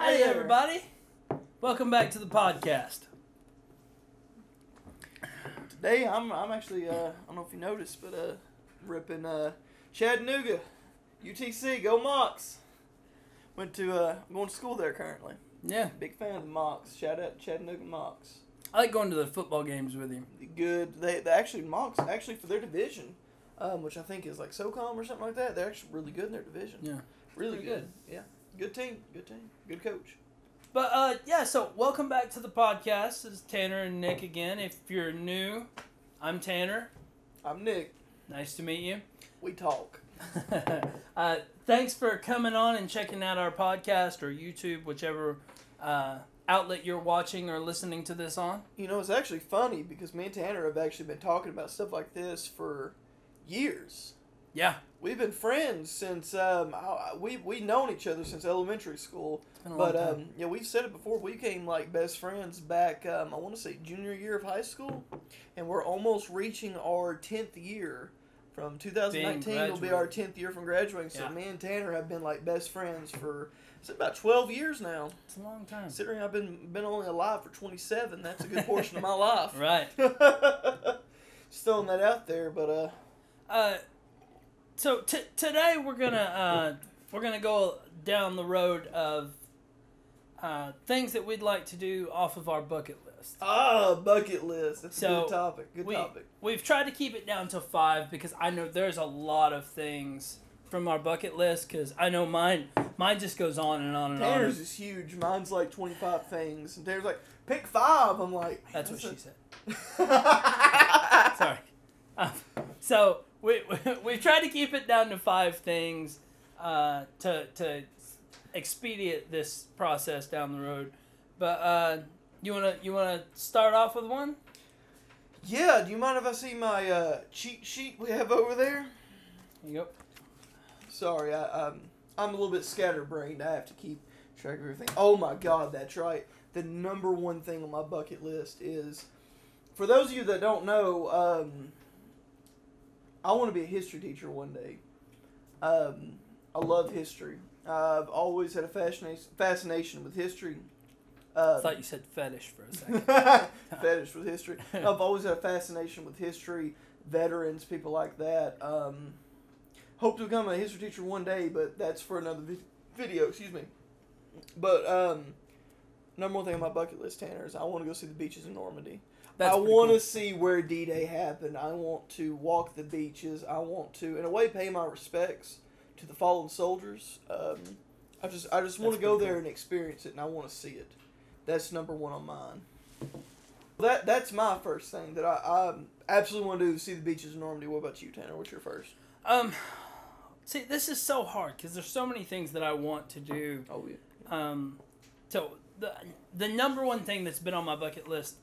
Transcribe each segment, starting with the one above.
Hey everybody, welcome back to the podcast. Today I'm actually I don't know if you noticed, but ripping Chattanooga, UTC, go Mocs. Went to I'm going to school there currently. Yeah, big fan of the Mocs. Shout out to Chattanooga Mocs. I like going to the football games with you. Good. They actually Mocs actually for their division, which I think is like SOCOM or something like that. They're actually really good in their division. Yeah, really good. Yeah. Good team. Good coach. But, yeah, so welcome back to the podcast. This is Tanner and Nick again. If you're new, I'm Tanner. I'm Nick. Nice to meet you. We talk. Thanks for coming on and checking out our podcast or YouTube, whichever outlet you're watching or listening to this on. You know, it's actually funny because me and Tanner have actually been talking about stuff like this for years. Yeah. We've been friends since, we've known each other since elementary school, but, yeah, we've said it before, we became, like, best friends back, I want to say junior year of high school, and we're almost reaching our 10th year from 2019, will be our 10th year from graduating, so yeah. Me and Tanner have been, like, best friends for, it's about 12 years now. It's a long time. Considering I've been only alive for 27, that's a good portion of my life. Right. Just throwing that out there, but, So today we're gonna go down the road of things that we'd like to do off of our bucket list. Ah, bucket list. That's a good topic. Good topic. We've tried to keep it down to 5 because I know there's a lot of things from our bucket list because I know mine just goes on and on and on. Tanner's is huge. Mine's like 25 things. And Tanner's like, pick 5. I'm like, that's what she said. Sorry. So. We've tried to keep it down to 5 things to expedite this process down the road. But you wanna start off with one? Yeah. Do you mind if I see my cheat sheet we have over there? Yep. Sorry, I'm a little bit scatterbrained. I have to keep track of everything. Oh my God, that's right. The number one thing on my bucket list is, for those of you that don't know. I want to be a history teacher one day. I love history. I've always had a fascination with history. I thought you said fetish for a second. Fetish with history. I've always had a fascination with history, veterans, people like that. Hope to become a history teacher one day, but that's for another video. Excuse me. But number one thing on my bucket list, Tanner, is I want to go see the beaches in Normandy. I want to see where D-Day happened. I want to walk the beaches. I want to, in a way, pay my respects to the fallen soldiers. I just want to go there and experience it, and I want to see it. That's number one on mine. That's my first thing that I absolutely want to do is see the beaches in Normandy. What about you, Tanner? What's your first? See, this is so hard because there's so many things that I want to do. Oh yeah. So the number one thing that's been on my bucket list.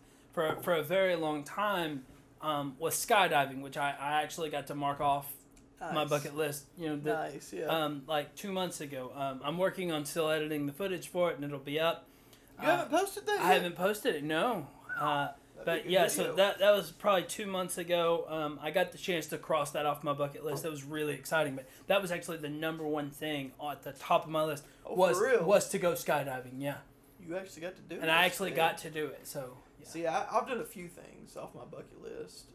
For a very long time, was skydiving, which I actually got to mark off my bucket list. You know, nice, yeah. Like 2 months ago. I'm working on still editing the footage for it, and it'll be up. You haven't posted that yet? I haven't posted it, no. But yeah, video. So that was probably 2 months ago. I got the chance to cross that off my bucket list. That was really exciting. But that was actually the number one thing at the top of my list was to go skydiving. Yeah. You actually got to do it. And I actually got to do it. So. See, I've done a few things off my bucket list.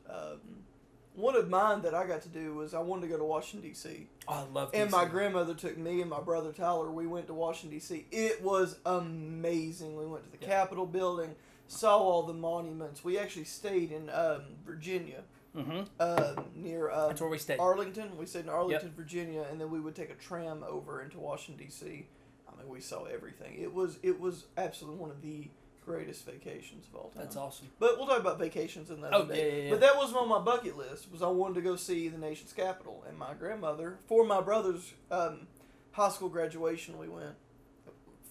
One of mine that I got to do was I wanted to go to Washington, D.C. Oh, I love D.C. And my grandmother took me and my brother Tyler. We went to Washington, D.C. It was amazing. We went to the Capitol building, saw all the monuments. We actually stayed in Virginia near that's where we stayed. Arlington. We stayed in Arlington, Virginia, and then we would take a tram over into Washington, D.C. I mean, we saw everything. It was absolutely one of the greatest vacations of all time. That's awesome. But we'll talk about vacations in that day. Yeah. But that wasn't on my bucket list. Was I wanted to go see the nation's capital and my grandmother for my brother's high school graduation. We went.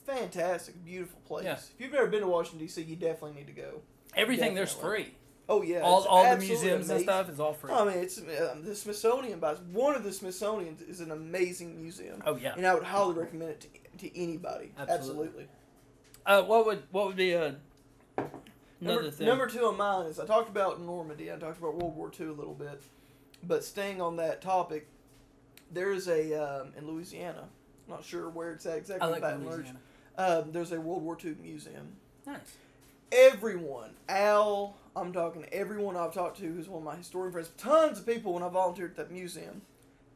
Fantastic, beautiful place. Yeah. If you've ever been to Washington D.C., you definitely need to go. Everything there's free. Oh yeah, all the museums amazing. And stuff is all free. I mean, it's the Smithsonian. One of the Smithsonians is an amazing museum. Oh yeah, and I would highly recommend it to anybody. Absolutely. What would be another thing? Number two of mine is I talked about Normandy. I talked about World War II a little bit, but staying on that topic, there is a in Louisiana. I'm not sure where it's at exactly. I like Baton Louisiana. There's a World War II museum. Nice. Everyone, Al, I'm talking to everyone I've talked to who's one of my historian friends, tons of people when I volunteered at that museum,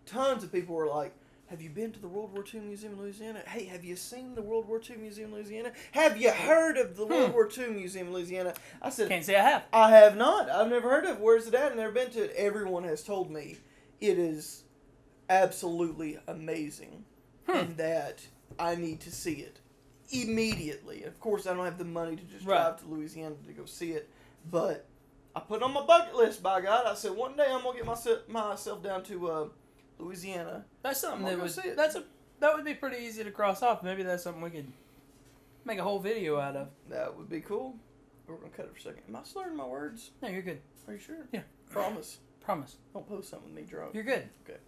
tons of people were like, have you been to the World War II Museum in Louisiana? Hey, have you seen the World War II Museum in Louisiana? Have you heard of the World War II Museum in Louisiana? I said, can't say I have. I have not. I've never heard of it. Where's it at? I've never been to it. Everyone has told me it is absolutely amazing and that I need to see it immediately. Of course, I don't have the money to just drive to Louisiana to go see it, but I put it on my bucket list, by God. I said, one day I'm going to get myself down to... Louisiana. That's something that was. That would be pretty easy to cross off. Maybe that's something we could make a whole video out of. That would be cool. We're gonna cut it for a second. Am I slurring my words? No, you're good. Are you sure? Yeah. Promise. Promise. Don't post something with me drunk. You're good. Okay.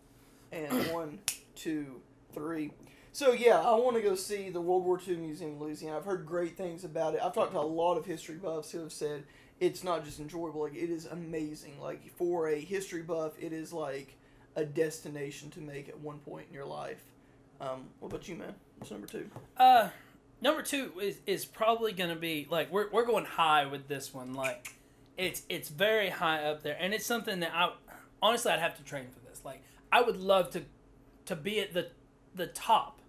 And 1, 2, 3. So yeah, I want to go see the World War II Museum in Louisiana. I've heard great things about it. I've talked to a lot of history buffs who have said it's not just enjoyable. Like it is amazing. Like for a history buff, it is like a destination to make at one point in your life. What about you, man? What's number two? Number two is probably gonna be like we're going high with this one. Like it's very high up there, and it's something that I honestly I'd have to train for this. Like I would love to be at the top.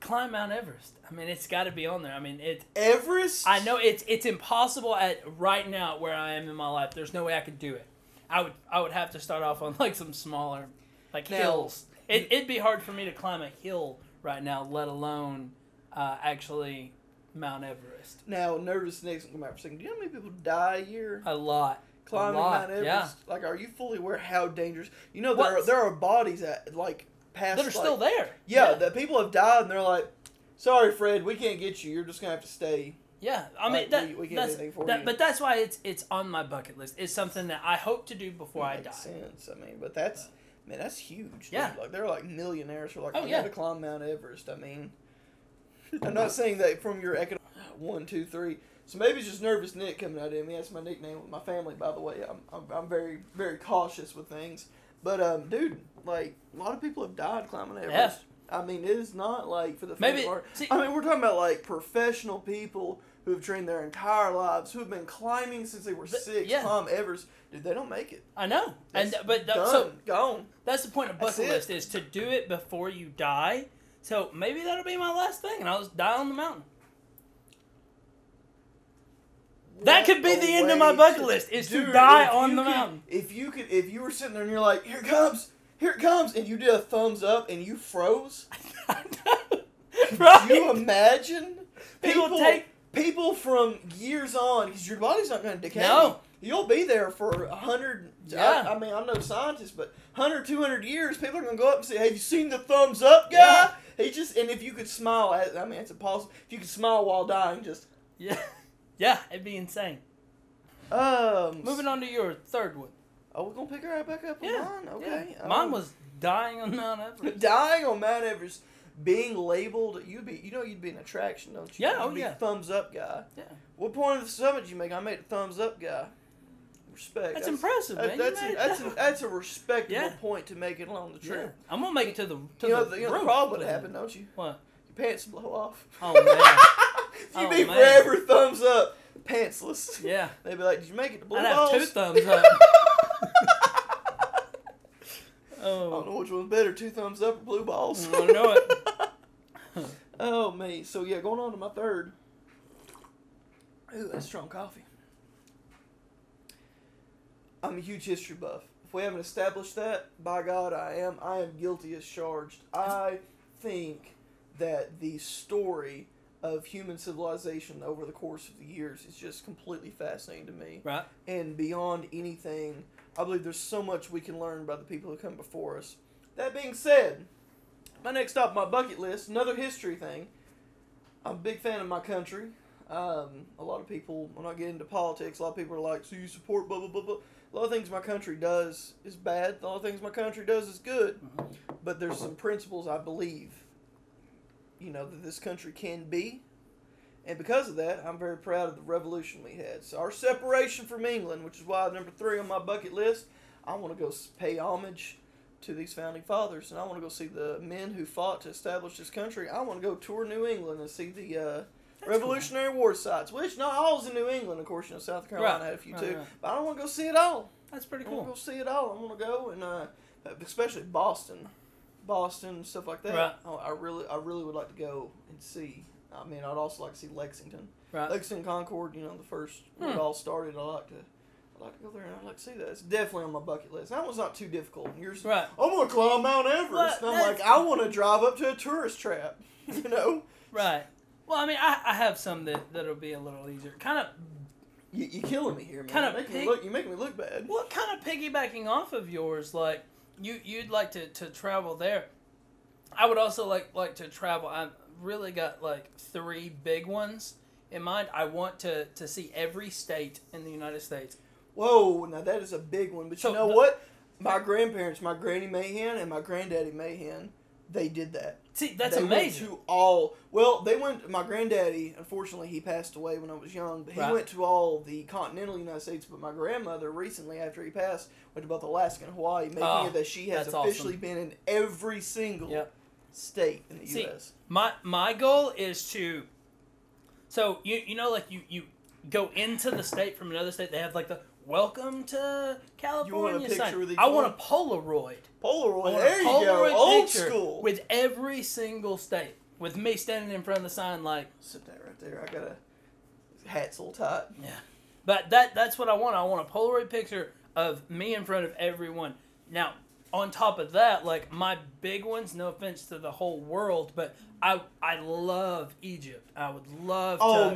Climb Mount Everest. I mean, it's got to be on there. I mean, it Everest. I know it's impossible at right now where I am in my life. There's no way I could do it. I would have to start off on like some smaller, like hills. It'd be hard for me to climb a hill right now, let alone actually Mount Everest. Now, nervous Nick's gonna come out for a second. Do you know how many people die a year? A lot. Climbing Mount Everest. Yeah. Like, are you fully aware how dangerous? You know, there are bodies that like past that are still there. Yeah, that people have died, and they're like, "Sorry, Fred, we can't get you. You're just gonna have to stay." Yeah, I mean, like, we can't do anything for you. But that's why it's on my bucket list. It's something that I hope to do before I die. Makes sense. I mean, but that's, man, that's huge. Yeah. Dude. Like, they're like millionaires who are like, I got to climb Mount Everest. I mean, I'm not saying that from your economic... 1, 2, 3. So maybe it's just Nervous Nick coming out of me. That's my nickname with my family, by the way. I'm very, very cautious with things. But, dude, like, a lot of people have died climbing Everest. Yeah. I mean, it is not like for the faint of heart. I mean, we're talking about like professional people who have trained their entire lives, who have been climbing since they were 6. Yeah. Climb Everest, dude, they don't make it. I know, gone. That's the point of bucket list is to do it before you die. So maybe that'll be my last thing, and I'll just die on the mountain. That could be the end of my bucket list is to die on the mountain. If you were sitting there and you're like, here it comes. Here it comes, and you did a thumbs up, and you froze. I know. Right? Can you imagine? People from years on, because your body's not going to decay. No. You'll be there for 100, yeah. I mean, I'm no scientist, but 100, 200 years, people are going to go up and say, have you seen the thumbs up guy? Yeah. And if you could smile, I mean, it's impossible. If you could smile while dying, just. Yeah. Yeah, it'd be insane. Moving on to your third one. Oh, we're going to pick her right back up on mine? Okay. Yeah. Mine was dying on Mount Everest. Dying on Mount Everest. Being labeled. You'd be an attraction, don't you? Yeah, you'd be a thumbs up guy. Yeah. What point of the summit did you make? I made a thumbs up guy. Respect. That's impressive, man. That's a respectable point to make it along the trip. Yeah. I'm going to make it to the to the problem would happen, don't you? What? Your pants blow off. Oh, man. You'd be forever thumbs up. Pantsless. Yeah. They'd be like, did you make it to Blue Balls? I'd have 2 thumbs up. Oh. I don't know which one's better, 2 thumbs up or Blue Balls. I know it. Oh, man. So, yeah, going on to my third. Ooh, that's strong coffee. I'm a huge history buff. If we haven't established that, by God, I am. I am guilty as charged. I think that the story of human civilization over the course of the years is just completely fascinating to me. Right. And beyond anything... I believe there's so much we can learn by the people who come before us. That being said, my next stop on my bucket list, another history thing. I'm a big fan of my country. A lot of people, when I get into politics, a lot of people are like, so you support blah, blah, blah, blah. A lot of things my country does is bad. A lot of things my country does is good. But there's some principles I believe, you know, that this country can be. And because of that, I'm very proud of the revolution we had. So our separation from England, which is why number 3 on my bucket list, I want to go pay homage to these founding fathers, and I want to go see the men who fought to establish this country. I want to go tour New England and see the Revolutionary War sites, which not all is in New England, of course. You know, South Carolina had a few too, but I don't want to go see it all. That's pretty cool. I want to go see it all. I want to go, and especially Boston, stuff like that. Right. I really would like to go and see. I mean, I'd also like to see Lexington. Right. Lexington-Concord, you know, the first where it all started. I'd like to go there and I'd like to see that. It's definitely on my bucket list. That one's not too difficult. Yours, right. I'm going to climb Mount Everest. Right. And I'm like, I want to drive up to a tourist trap, you know? Right. Well, I mean, I have some that'll be a little easier. Kind of... You're killing me here, man. You make me look bad. Well, kind of piggybacking off of yours, like, you'd like to travel there. I would also like to travel. I've really got, like, three big ones in mind. I want to see every state in the United States. Whoa, now that is a big one. But so you know what? My grandparents, my Granny Mahan and my Granddaddy Mahan, they did that. See, that's amazing. My granddaddy, unfortunately, he passed away when I was young, but he went to all the continental United States. But my grandmother, recently, after he passed, went to both Alaska and Hawaii, making it that she has officially been in every single state in the U.S. My goal is to... So, you know, like, you go into the state from another state, they have, like, the... Welcome to California. You want a picture with each one? I want a Polaroid. There you go. Old school. With every single state. With me standing in front of the sign like... Sit that right there. I got a... Hat's a little tight. Yeah. But that's what I want. I want a Polaroid picture of me in front of everyone. Now, on top of that, like, my big ones, no offense to the whole world, but I love Egypt. I would love to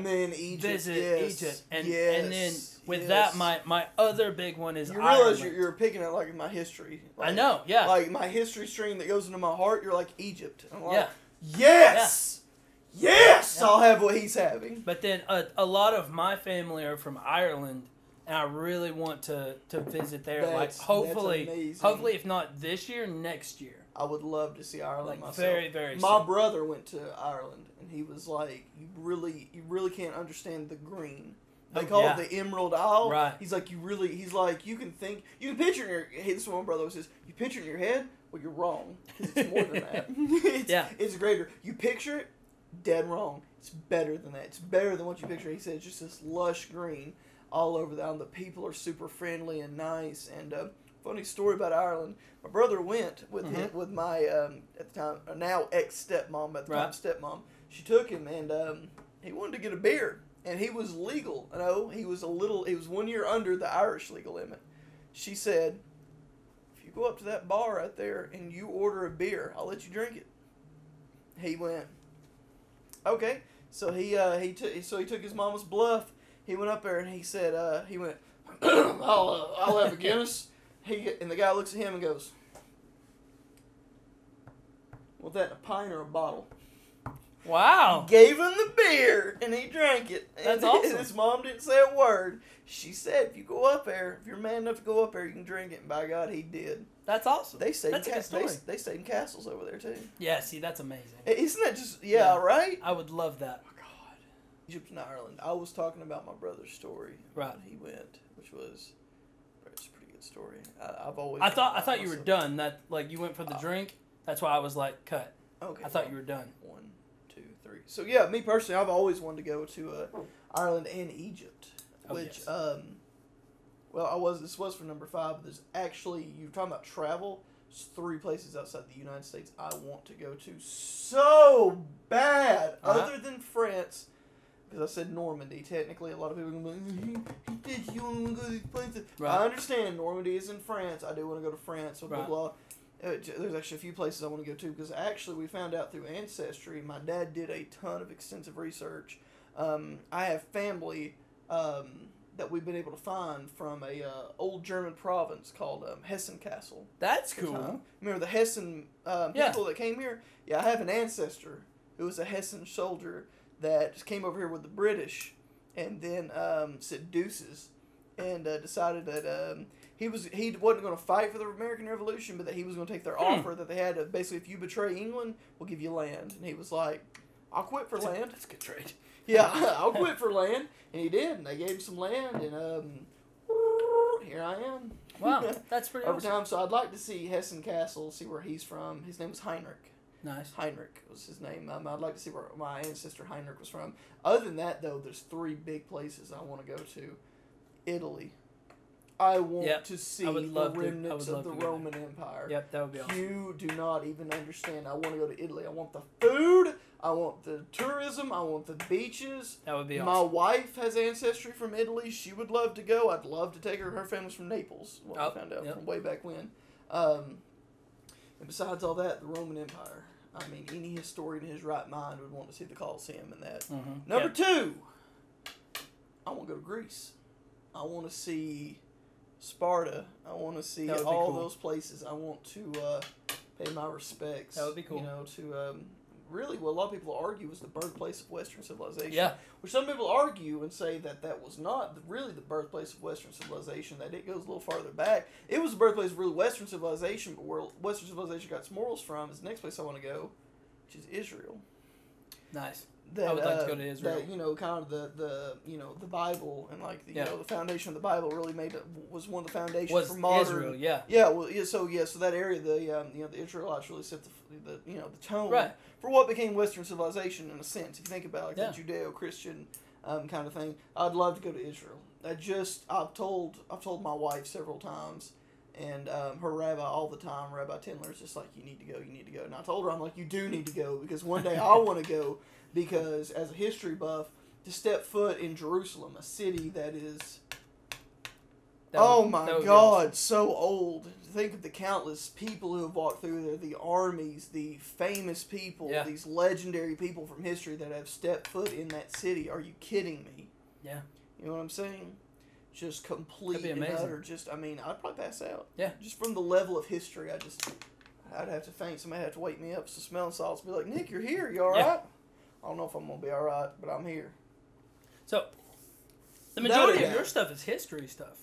visit Egypt. And then... With that, my other big one is Ireland. You realize you're picking it like my history. Like, I know, yeah. Like my history stream that goes into my heart, you're like Egypt. And I'm like, yes! Yeah. Yes! Yeah. I'll have what he's having. But then a lot of my family are from Ireland, and I really want to visit there. Like hopefully, if not this year, next year. I would love to see Ireland myself. Very, very soon. My brother went to Ireland, and he was like, you really can't understand the green. They call it the Emerald Isle. Right. He's like, you can picture in your head, this one brother says, you picture in your head, well, you're wrong. Because it's more than that. It's greater. You picture it, dead wrong. It's better than that. It's better than what you picture. He said, it's just this lush green all over the island. The people are super friendly and nice. And funny story about Ireland. My brother went with him, with my, at the time, now ex-stepmom, at the time stepmom. She took him, and he wanted to get a beer. And he was legal. He was 1 year under the Irish legal limit. She said, if you go up to that bar right there and you order a beer, I'll let you drink it. He went, okay. So he took his mama's bluff. He went up there and he said, he went, I'll have a Guinness. And the guy looks at him and goes, well, that a pint or a bottle? Wow. Gave him the beer, and he drank it. That's awesome. His mom didn't say a word. She said, if you're man enough to go up there, you can drink it. And by God, he did. That's awesome. They stayed in castles over there, too. Yeah, see, that's amazing. Isn't that just, right? I would love that. Oh, my God. Egypt and Ireland. I was talking about my brother's story. Right. When he went, which was... It's a pretty good story. I thought you were done. That like, you went for the drink. That's why I was like, cut. Okay. I thought you were done. One. So, yeah, me personally, I've always wanted to go to Ireland and Egypt, which, this was for number five, but there's actually, you're talking about travel, there's three places outside the United States I want to go to so bad, other than France, because I said Normandy. Technically, a lot of people are going to be like, you want to go to these places? Right. I understand Normandy is in France. I do want to go to France, blah, blah, blah. There's actually a few places I want to go to because actually we found out through Ancestry, my dad did a ton of extensive research. I have family that we've been able to find from a old German province called Hessen Castle. That's cool. Remember the Hessen people that came here? Yeah, I have an ancestor who was a Hessen soldier that came over here with the British and then said deuces and decided that... He wasn't going to fight for the American Revolution, but that he was going to take their offer that they had of basically, if you betray England, we'll give you land. And he was like, I'll quit for land. That's a good trade. Yeah, I'll quit for land. And he did, and they gave him some land, and here I am. Wow, that's pretty awesome. Over time, so I'd like to see Hessen Castle, see where he's from. His name was Heinrich. Nice. Heinrich was his name. I'd like to see where my ancestor Heinrich was from. Other than that, though, there's three big places I want to go to. Italy. I want to see the remnants of the Roman Empire. Yep, that would be awesome. You do not even understand. I want to go to Italy. I want the food. I want the tourism. I want the beaches. That would be awesome. My wife has ancestry from Italy. She would love to go. I'd love to take her. Her family's from Naples, what I found out from way back when. And besides all that, the Roman Empire. I mean, any historian in his right mind would want to see the Colosseum and that. Mm-hmm. Number two, I want to go to Greece. I want to see Sparta. I want to see all those places. I want to pay my respects. That would be cool. You know, to really what a lot of people argue was the birthplace of Western civilization. Yeah. Which some people argue and say that that was not really the birthplace of Western civilization, that it goes a little farther back. It was the birthplace of really Western civilization, but where Western civilization got its morals from is the next place I want to go, which is Israel. Nice. That, I would like to go to Israel. That, you know, kind of the you know the Bible and like the, you know the foundation of the Bible really made it, was one of the foundations for modern Israel. So that area the Israelites really set the tone for what became Western civilization in a sense. If you think about the Judeo-Christian kind of thing, I'd love to go to Israel. I've told my wife several times. And her rabbi all the time, Rabbi Tendler, is just like, you need to go. And I told her, I'm like, you do need to go because one day I want to go because as a history buff, to step foot in Jerusalem, a city that is, so old. Think of the countless people who have walked through there, the armies, the famous people, these legendary people from history that have stepped foot in that city. Are you kidding me? Yeah. You know what I'm saying? Just complete and utter. I'd probably pass out. Yeah. Just from the level of history, I'd have to faint. Somebody have to wake me up. So smelling salts be like, Nick, you're here. You all right? I don't know if I'm gonna be all right, but I'm here. So, the majority of your stuff is history stuff.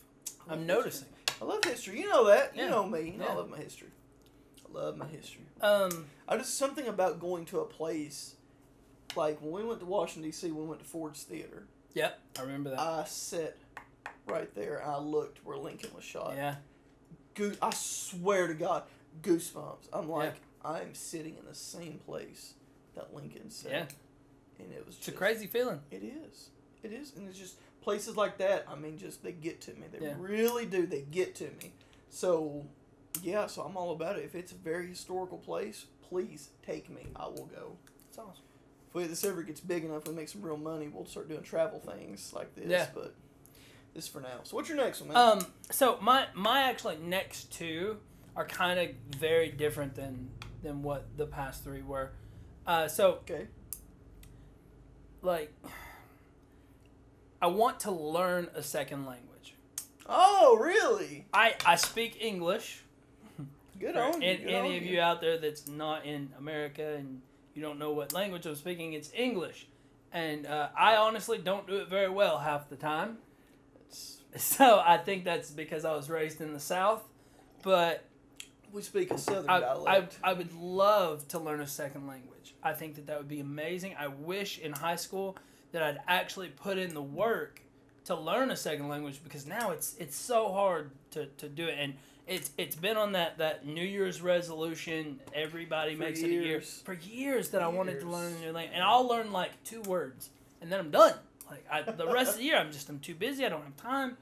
I'm noticing. I love history. You know that. You know me. Yeah. I love my history. I just something about going to a place like when we went to Washington D.C. We went to Ford's Theater. Yeah, I remember that. I sat right there, I looked where Lincoln was shot. Yeah. I swear to God, goosebumps. I'm like, I am sitting in the same place that Lincoln sat. Yeah. And it was just a crazy feeling. It is. And it's just places like that, they get to me. They really do. They get to me. So, so I'm all about it. If it's a very historical place, please take me. I will go. It's awesome. If this ever gets big enough, we make some real money, we'll start doing travel things like this. Yeah. But this for now. So what's your next one, man? So my actually next two are kind of very different than what the past three were. Okay. Like, I want to learn a second language. Oh, really? I speak English. Good on you. And any of you out there that's not in America and you don't know what language I'm speaking, it's English. And I honestly don't do it very well half the time. So I think that's because I was raised in the South, but we speak a Southern dialect. I would love to learn a second language. I think that would be amazing. I wish in high school that I'd actually put in the work to learn a second language because now it's so hard to do it, and it's been on that New Year's resolution everybody makes it for years. I wanted to learn a new language, and I'll learn like 2 words, and then I'm done. Like the rest of the year, I'm too busy. I don't have time.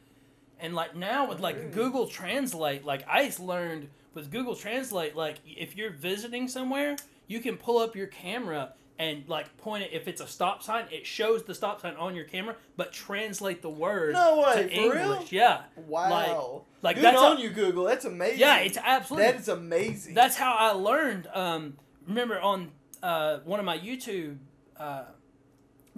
And like now with like Google Translate, like I learned with Google Translate, like if you're visiting somewhere, you can pull up your camera and like point it. If it's a stop sign, it shows the stop sign on your camera, but translate the word to English. Real? Yeah. Wow. Like good on you, Google. That's amazing. Yeah, it's absolutely. That is amazing. That's how I learned. Remember on one of my YouTube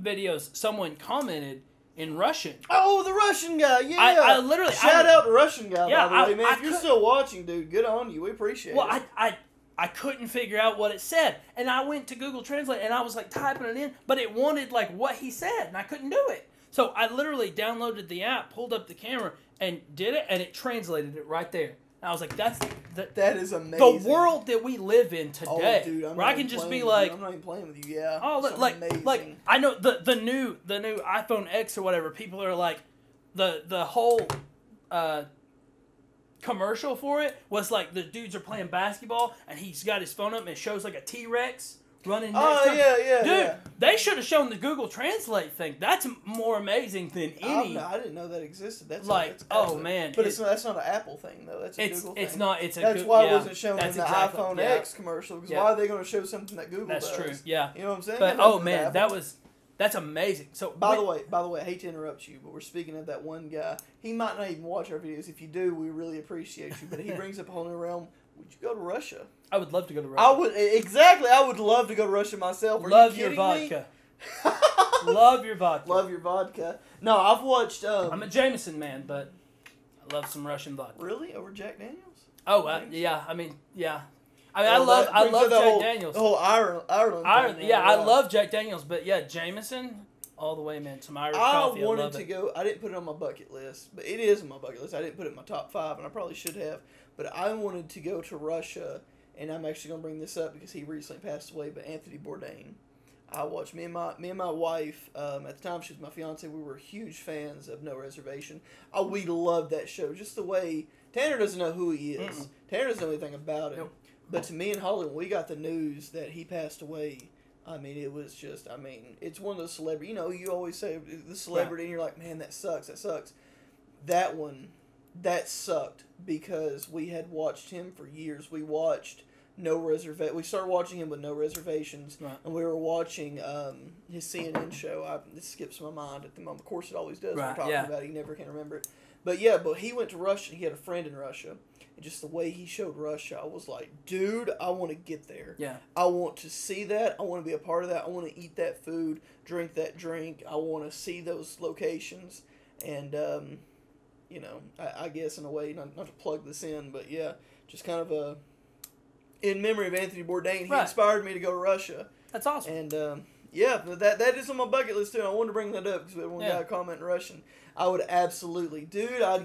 videos, someone commented in Russian. Oh, the Russian guy, yeah. I literally shout out to Russian guy, by the way, man. If you're still watching, dude, good on you. We appreciate it. Well, I couldn't figure out what it said, and I went to Google Translate, and I was like typing it in, but it wanted like what he said, and I couldn't do it. So I literally downloaded the app, pulled up the camera, and did it, and it translated it right there. And I was like, that is amazing. The world that we live in today, dude, where I can just be like, I'm not even playing with you. Yeah. Oh, like I know the new iPhone X or whatever. People are like, the whole commercial for it was like the dudes are playing basketball and he's got his phone up and it shows like a T-Rex running next to him. They should have shown the Google Translate thing. That's more amazing than any. I didn't know that existed. That's like, that's crazy. But it's not, that's not an Apple thing, though. That's a Google thing. It's not. It's a Google. That's why it wasn't shown in the iPhone X commercial, because why are they going to show something that Google does? That's true, yeah. You know what I'm saying? But, oh, man, that's amazing. So by the way, I hate to interrupt you, but we're speaking of that one guy. He might not even watch our videos. If you do, we really appreciate you. But he brings up a whole new realm. Would you go to Russia? I would love to go to Russia. I would love to go to Russia myself. Are you kidding me? Love your vodka. Love your vodka. No, I've watched. I'm a Jameson man, but I love some Russian vodka. Really? Over Jack Daniels? Oh, yeah. I love Jack Daniels. The whole Ireland. Yeah, I love Jack Daniels, but yeah, Jameson all the way, man. Some Irish coffee. I wanted to go. I didn't put it on my bucket list, but it is on my bucket list. I didn't put it in my top 5, and I probably should have. But I wanted to go to Russia, and I'm actually going to bring this up because he recently passed away, but Anthony Bourdain. I watched me and my wife, at the time she was my fiancée, we were huge fans of No Reservation. We loved that show. Just the way, Tanner doesn't know who he is. Mm-mm. Tanner doesn't know anything about him. Nope. But to me and Holly, when we got the news that he passed away, it was just, it's one of those celebrities. You know, you always say the celebrity, and you're like, man, that sucks. That one... That sucked because we had watched him for years. We watched No Reservation. We started watching him with No Reservations, right. And we were watching his CNN show. It skips my mind at the moment. Of course, it always does. Right. We're talking about it. You never can remember it. But he went to Russia. He had a friend in Russia. And just the way he showed Russia, I was like, dude, I want to get there. Yeah. I want to see that. I want to be a part of that. I want to eat that food, drink that drink. I want to see those locations. And... I guess in a way, not to plug this in, but yeah, just kind of in memory of Anthony Bourdain, he inspired me to go to Russia. That's awesome. And that is on my bucket list too. And I wanted to bring that up because everyone got a comment in Russian. I would absolutely, dude. I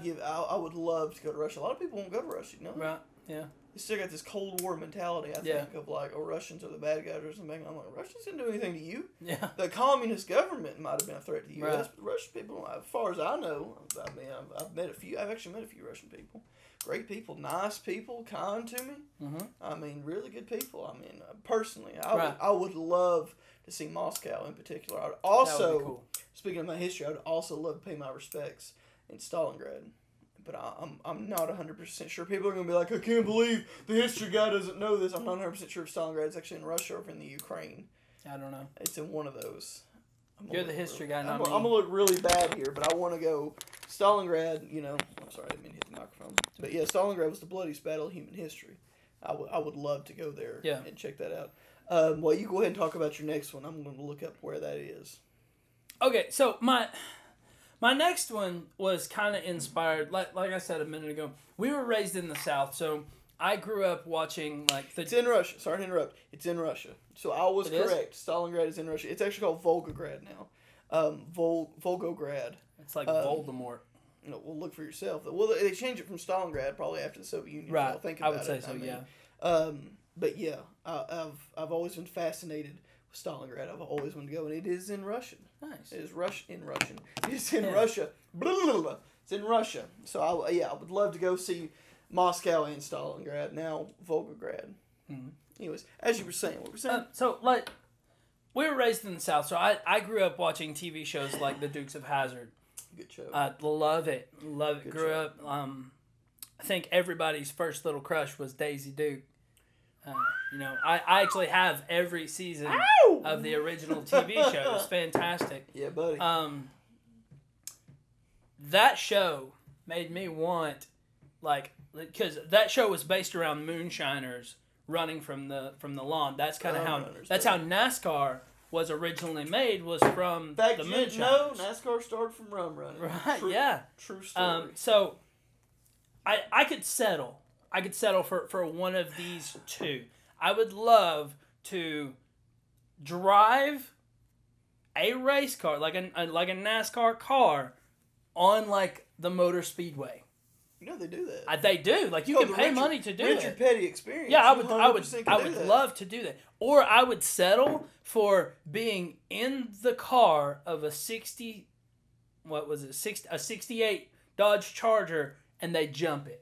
would love to go to Russia. A lot of people won't go to Russia, you know? Right? Yeah. You still got this Cold War mentality, I think, of like, oh, Russians are the bad guys or something. I'm like, Russians didn't do anything to you. Yeah. The communist government might have been a threat to you. Right. But Russian people, as far as I know, I've actually met a few Russian people. Great people, nice people, kind to me. Mm-hmm. Really good people. Personally, I would love to see Moscow in particular. I would also, that would be cool. Speaking of my history, I would also love to pay my respects in Stalingrad. But I'm not 100% sure. People are going to be like, I can't believe the history guy doesn't know this. I'm not 100% sure if Stalingrad is actually in Russia or in the Ukraine. I don't know. It's in one of those. You're the history guy, not me. I'm going to look really bad here, but I want to go Stalingrad, I'm sorry, I didn't mean to hit the microphone. But yeah, Stalingrad was the bloodiest battle in human history. I would love to go there and check that out. Well, you go ahead and talk about your next one. I'm going to look up where that is. Okay, so my next one was kind of inspired, like I said a minute ago. We were raised in the South, so I grew up watching it's in Russia. Sorry to interrupt. It's in Russia. So I was correct. Stalingrad is in Russia. It's actually called Volgograd now. Volgograd. It's like Voldemort. Well, look for yourself. Well, they changed it from Stalingrad probably after the Soviet Union. Right. I would say so. But yeah, I've always been fascinated. Stalingrad, I've always wanted to go, and it is in Russian. Nice. It is Russian. It's in Russia. Blah, blah, blah. It's in Russia. So, I would love to go see Moscow and Stalingrad, now Volgograd. Mm-hmm. Anyways, as you were saying, we were raised in the South, so I grew up watching TV shows like The Dukes of Hazard. Good show. Love it. Grew up. I think everybody's first little crush was Daisy Duke. I actually have every season of the original TV show. It's fantastic. Yeah, buddy. That show made me want, because that show was based around moonshiners running from the lawn. That's kind of how. That's how NASCAR was originally made. Was from the moonshiners. No, NASCAR started from rum running. Right. True story. So, I could settle. I could settle for one of these two. I would love to drive a race car, like a NASCAR car, on the motor speedway. You know they do that. They do. You can pay money to do it. Richard Petty experience. Yeah, I would love to do that. Or I would settle for being in the car of a 68 Dodge Charger, and they jump it.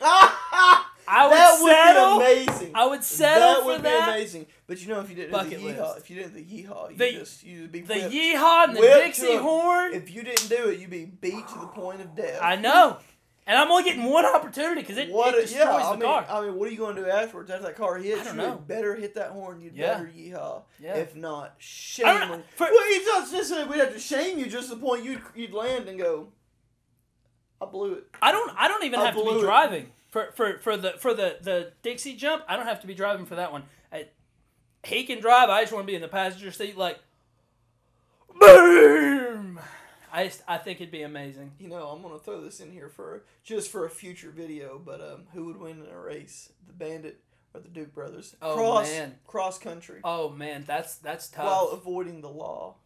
I would settle for that. That would be amazing. But you know, if you didn't do the yeehaw, you'd be whipped. The yeehaw and the Dixie horn. If you didn't do it, you'd be beat to the point of death. I know. And I'm only getting one opportunity because it destroys the car. I mean, what are you going to do afterwards? After that car hits, you'd better hit that horn. You'd better yeehaw. Yeah. If not, shame. It's not necessarily we'd have to shame you, just the point you'd land and go, I blew it. I don't even have to be driving. For the Dixie jump, I don't have to be driving for that one. He can drive. I just want to be in the passenger seat, like, boom. I think it'd be amazing. You know, I'm gonna throw this in here for a future video. But who would win in a race, the Bandit or the Duke Brothers? Oh, cross country. Oh man, that's tough. While avoiding the law.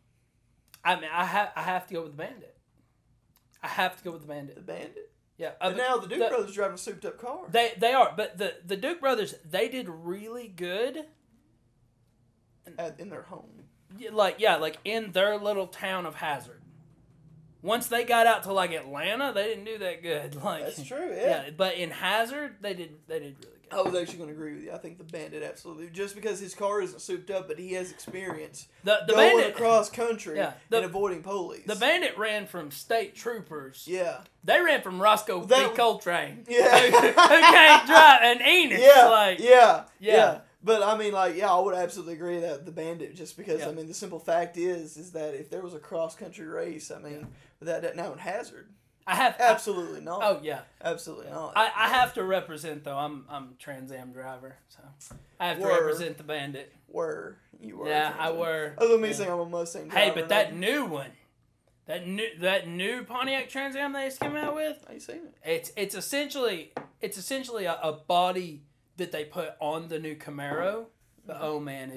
I mean, I have to go with the Bandit. The Bandit. Yeah, but now the Duke Brothers are driving a souped up car. They are, but the Duke Brothers, they did really good in their home. Like in their little town of Hazard. Once they got out to like Atlanta, they didn't do that good. Like, that's true. Yeah. But in Hazard, they did really good. I was actually going to agree with you. I think the Bandit absolutely, just because his car isn't souped up, but he has experience going across country and avoiding police. The Bandit ran from state troopers. Yeah. They ran from Roscoe P. Coltrane. Yeah. Who can't drive an Enid. Yeah. Like, yeah. But I mean, I would absolutely agree that the Bandit, just because I mean, the simple fact is that if there was a cross country race, I mean, that now in Hazard. Absolutely not. Oh yeah, absolutely not. I have to represent though. I'm a Trans Am driver, so I have to represent the Bandit. Yeah, I were. Other me saying I'm a Mustang driver. Hey, but that new one, that new Pontiac Trans Am they just came out with. I ain't seen it. It's essentially a body that they put on the new Camaro. But oh man.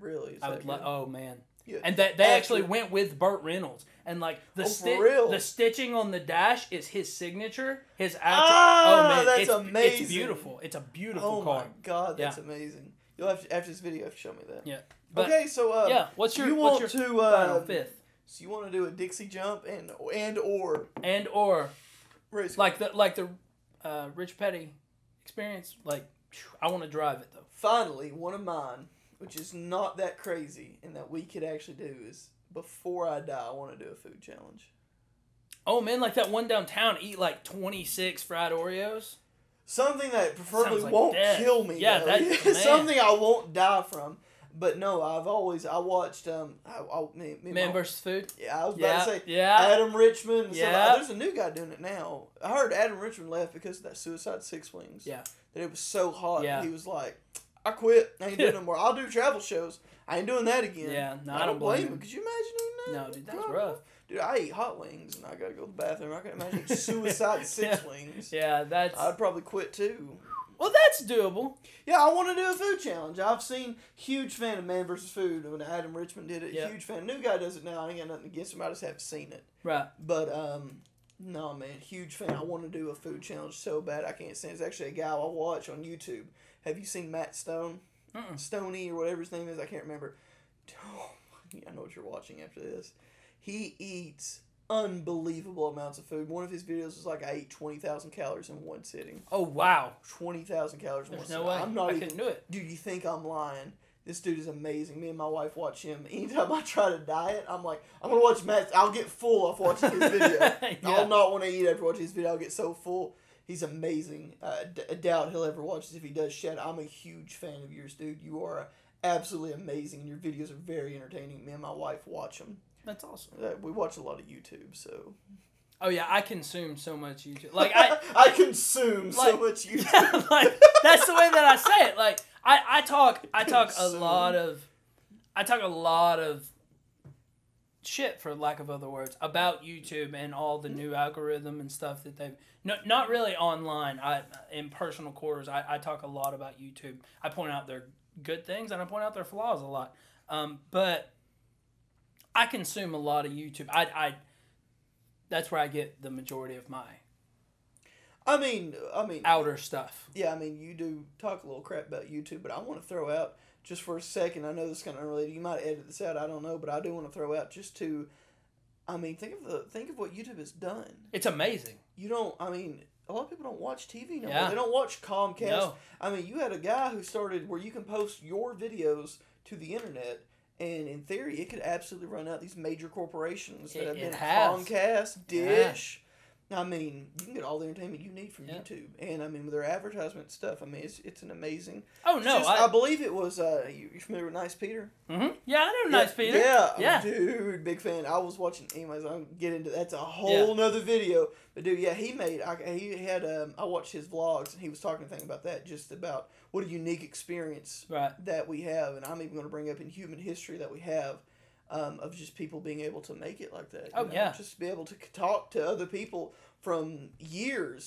Really? Oh man. Yeah. And that they actually went with Burt Reynolds, and like the stitching on the dash is his signature. His that's amazing. It's beautiful. It's a beautiful car. Oh my God, that's amazing. You'll have to, after this video, show me that. Yeah. But, okay, so what's your final fifth? So you want to do a Dixie jump and or race like the Rich Petty experience. Like, I want to drive it though. Finally, one of mine, which is not that crazy, and that we could actually do, is before I die, I want to do a food challenge. Oh man, like that one downtown, eat like 26 fried Oreos. Something that preferably won't kill me. Yeah, that's something I won't die from. But no, I watched Man vs. Food. Yeah, I was about to say Adam Richman. Yeah, there's a new guy doing it now. I heard Adam Richman left because of that suicide six wings. Yeah, that it was so hot. Yeah. He was like, I quit. I ain't doing no more. I'll do travel shows. I ain't doing that again. Yeah, no, I don't blame him. Could you imagine that? No, dude, that's rough. Dude, I eat hot wings and I gotta go to the bathroom. I can imagine suicide six wings. Yeah, I'd probably quit too. Well, that's doable. Yeah, I want to do a food challenge. I've seen, huge fan of Man vs. Food when Adam Richman did it. Yep. Huge fan. New guy does it now. I ain't got nothing against him. I just haven't seen it. Right. But no, man, huge fan. I want to do a food challenge so bad I can't stand it. It's actually a guy I watch on YouTube. Have you seen Matt Stone? Mm-mm. Stoney or whatever his name is. I can't remember. Oh, I know what you're watching after this. He eats unbelievable amounts of food. One of his videos was like, I ate 20,000 calories in one sitting. Oh, wow. 20,000 calories in one sitting. There's no way. I couldn't do it. Dude, you think I'm lying. This dude is amazing. Me and my wife watch him. Anytime I try to diet, I'm like, I'm going to watch Matt. I'll get full off watching his video. Yeah. I'll not want to eat after watching his video. I'll get so full. He's amazing. I doubt he'll ever watch this. If he does, Chad, I'm a huge fan of yours, dude. You are absolutely amazing, and your videos are very entertaining. Me and my wife watch them. That's awesome. We watch a lot of YouTube, so. Oh yeah, I consume so much YouTube. Like I consume so much YouTube. Yeah, like that's the way that I say it. Like I talk a lot of shit, for lack of other words, about YouTube and all the new algorithm and stuff that they've not really online. In personal quarters, I talk a lot about YouTube. I point out their good things and I point out their flaws a lot. But I consume a lot of YouTube. I that's where I get the majority of my outer stuff. Yeah, I mean, you do talk a little crap about YouTube, but I want to throw out just for a second. I know this is kind of unrelated. You might edit this out. I don't know, but I do want to throw out just to, I mean, think of what YouTube has done. It's amazing. You don't, I mean, a lot of people don't watch TV no more. They don't watch Comcast. No. I mean, you had a guy who started where you can post your videos to the internet, and in theory, it could absolutely run out these major corporations that have been Comcast, Dish. I mean, you can get all the entertainment you need from YouTube. And, I mean, with their advertisement stuff, I mean, it's an amazing... Oh, no. Just, I believe it was... you're familiar with Nice Peter? Mm-hmm. Yeah, I know Nice Peter. Yeah. Dude, big fan. I was watching... Anyways, I'll get into... That's a whole nother video. But, dude, yeah, he made... I watched his vlogs, and he was talking a thing about that, just about what a unique experience that we have. And I'm even going to bring up in human history that we have. Of just people being able to make it like that. Just be able to talk to other people from years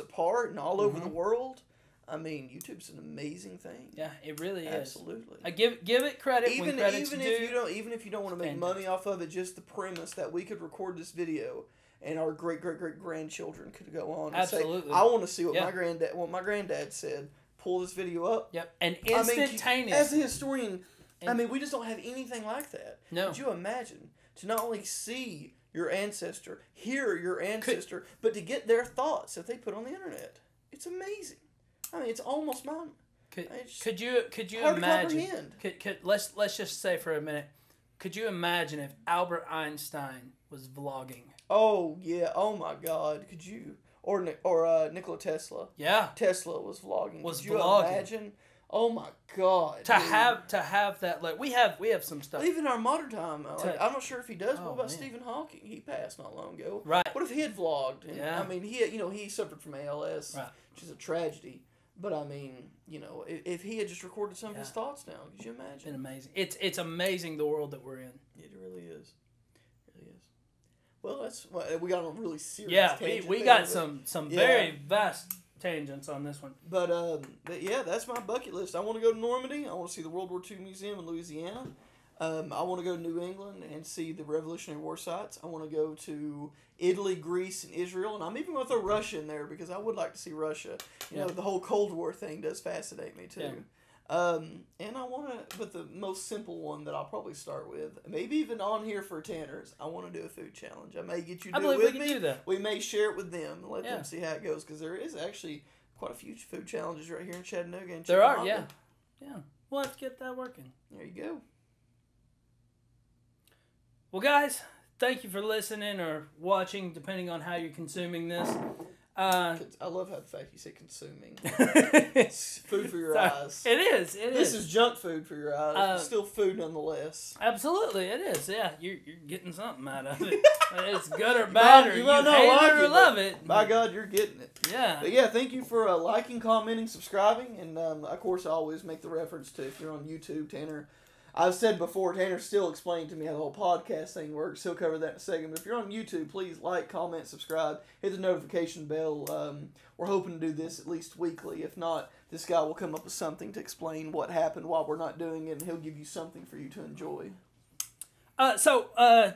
apart and all over the world. I mean, YouTube's an amazing thing. Yeah, it really is. Absolutely. I give it credit when credit's due. Even if you don't want to make money off of it, just the premise that we could record this video and our great great great grandchildren could go on and say, I want to see what my granddad said. Pull this video up. Yep. And instantaneous. I mean, as a historian, I mean, we just don't have anything like that. No. Could you imagine to not only see your ancestor, hear your ancestor, but to get their thoughts that they put on the internet? It's amazing. I mean, it's almost mine. Could you imagine? Let's just say for a minute. Could you imagine if Albert Einstein was vlogging? Oh yeah. Oh my God. Could you? Or Nikola Tesla. Yeah. Tesla was vlogging. Could you imagine? Oh my God! To have that, like we have some stuff. Even our modern time, like, I'm not sure if he does. What about Stephen Hawking? He passed not long ago. Right. What if he had vlogged? And, I mean, he suffered from ALS, which is a tragedy. But I mean, if he had just recorded some of his thoughts now, could you imagine? It's amazing. It's amazing the world that we're in. It really is. Well, we got a really serious. Yeah, we got some very vast tangents on this one, but yeah, that's my bucket list. I want to go to Normandy. I want to see the World War II Museum in Louisiana. I want to go to New England and see the Revolutionary War sites. I want to go to Italy, Greece, and Israel, and I'm even going to throw Russia in there because I would like to see Russia. You know, the whole Cold War thing does fascinate me too. Yeah. And I want to, but the most simple one that I'll probably start with, maybe even on here for Tanners, I want to do a food challenge. I may get you to do it with me. Do that. We may share it with them and let them see how it goes, because there is actually quite a few food challenges right here in Chattanooga. And there are, yeah. Yeah. We'll have to get that working. There you go. Well, guys, thank you for listening or watching, depending on how you're consuming this. I love how the fact you say consuming. It's food for your eyes. It is. This is junk food for your eyes. It's still food nonetheless. Absolutely, it is. Yeah, you're getting something out of it. It's good or bad, or you hate it or love it. By God, you're getting it. Yeah. But yeah, thank you for liking, commenting, subscribing, and of course, I always make the reference to if you're on YouTube, Tanner. I've said before, Tanner still explained to me how the whole podcast thing works. He'll cover that in a second. But if you're on YouTube, please like, comment, subscribe, hit the notification bell. We're hoping to do this at least weekly. If not, this guy will come up with something to explain what happened while we're not doing it, and he'll give you something for you to enjoy. So,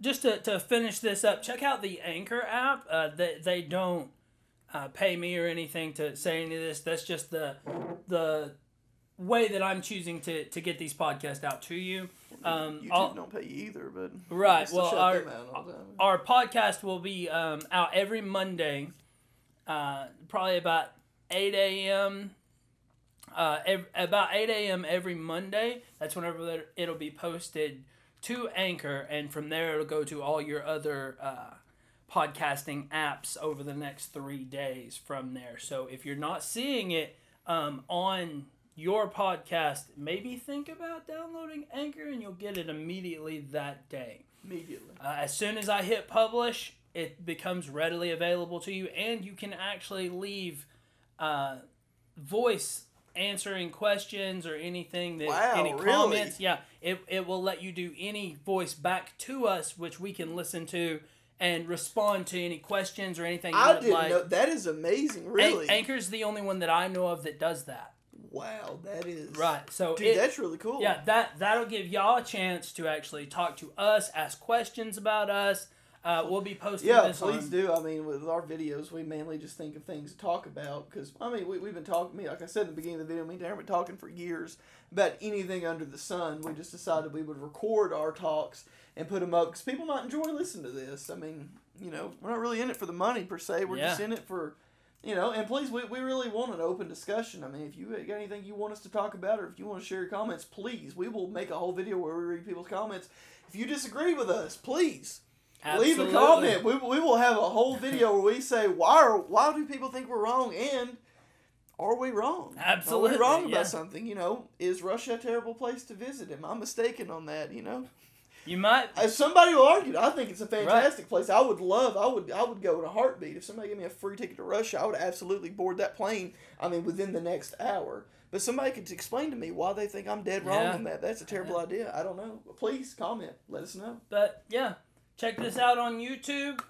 just to finish this up, check out the Anchor app. They don't pay me or anything to say any of this. That's just the way that I'm choosing to get these podcasts out to you. YouTube don't pay you either, but... Right, well, our podcast will be out every Monday, probably about 8 a.m. Every Monday. That's whenever it'll be posted to Anchor, and from there it'll go to all your other podcasting apps over the next 3 days from there. So if you're not seeing it on your podcast, maybe think about downloading Anchor, and you'll get it immediately that day. Immediately. As soon as I hit publish, it becomes readily available to you, and you can actually leave voice answering questions or anything that any comments. Yeah, it will let you do any voice back to us, which we can listen to and respond to any questions or anything. I didn't know that is amazing. Really, Anchor's the only one that I know of that does that. Wow, that is... Right, so... Dude, that's really cool. Yeah, that'll give y'all a chance to actually talk to us, ask questions about us, We'll be posting this on... Yeah, please do. I mean, with our videos, we mainly just think of things to talk about because, I mean, we've been talking, like I said at the beginning of the video, me and Tanner have been talking for years about anything under the sun. We just decided we would record our talks and put them up because people might enjoy listening to this. I mean, you know, we're not really in it for the money, per se. We're just in it for... You know, and please, we really want an open discussion. I mean, if you got anything you want us to talk about or if you want to share your comments, please. We will make a whole video where we read people's comments. If you disagree with us, please leave a comment. We will have a whole video where we say, why do people think we're wrong and are we wrong? Absolutely. Are we wrong about something? You know, is Russia a terrible place to visit? Am I mistaken on that, you know? You might. As somebody will argue, I think it's a fantastic place. I would go in a heartbeat. If somebody gave me a free ticket to Russia, I would absolutely board that plane, I mean, within the next hour. But somebody could explain to me why they think I'm dead wrong on that. That's a terrible idea. I don't know. Please comment. Let us know. But, yeah, check this out on YouTube.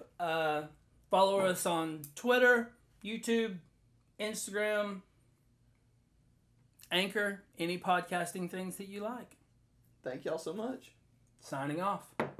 Follow us on Twitter, YouTube, Instagram, Anchor, any podcasting things that you like. Thank y'all so much. Signing off.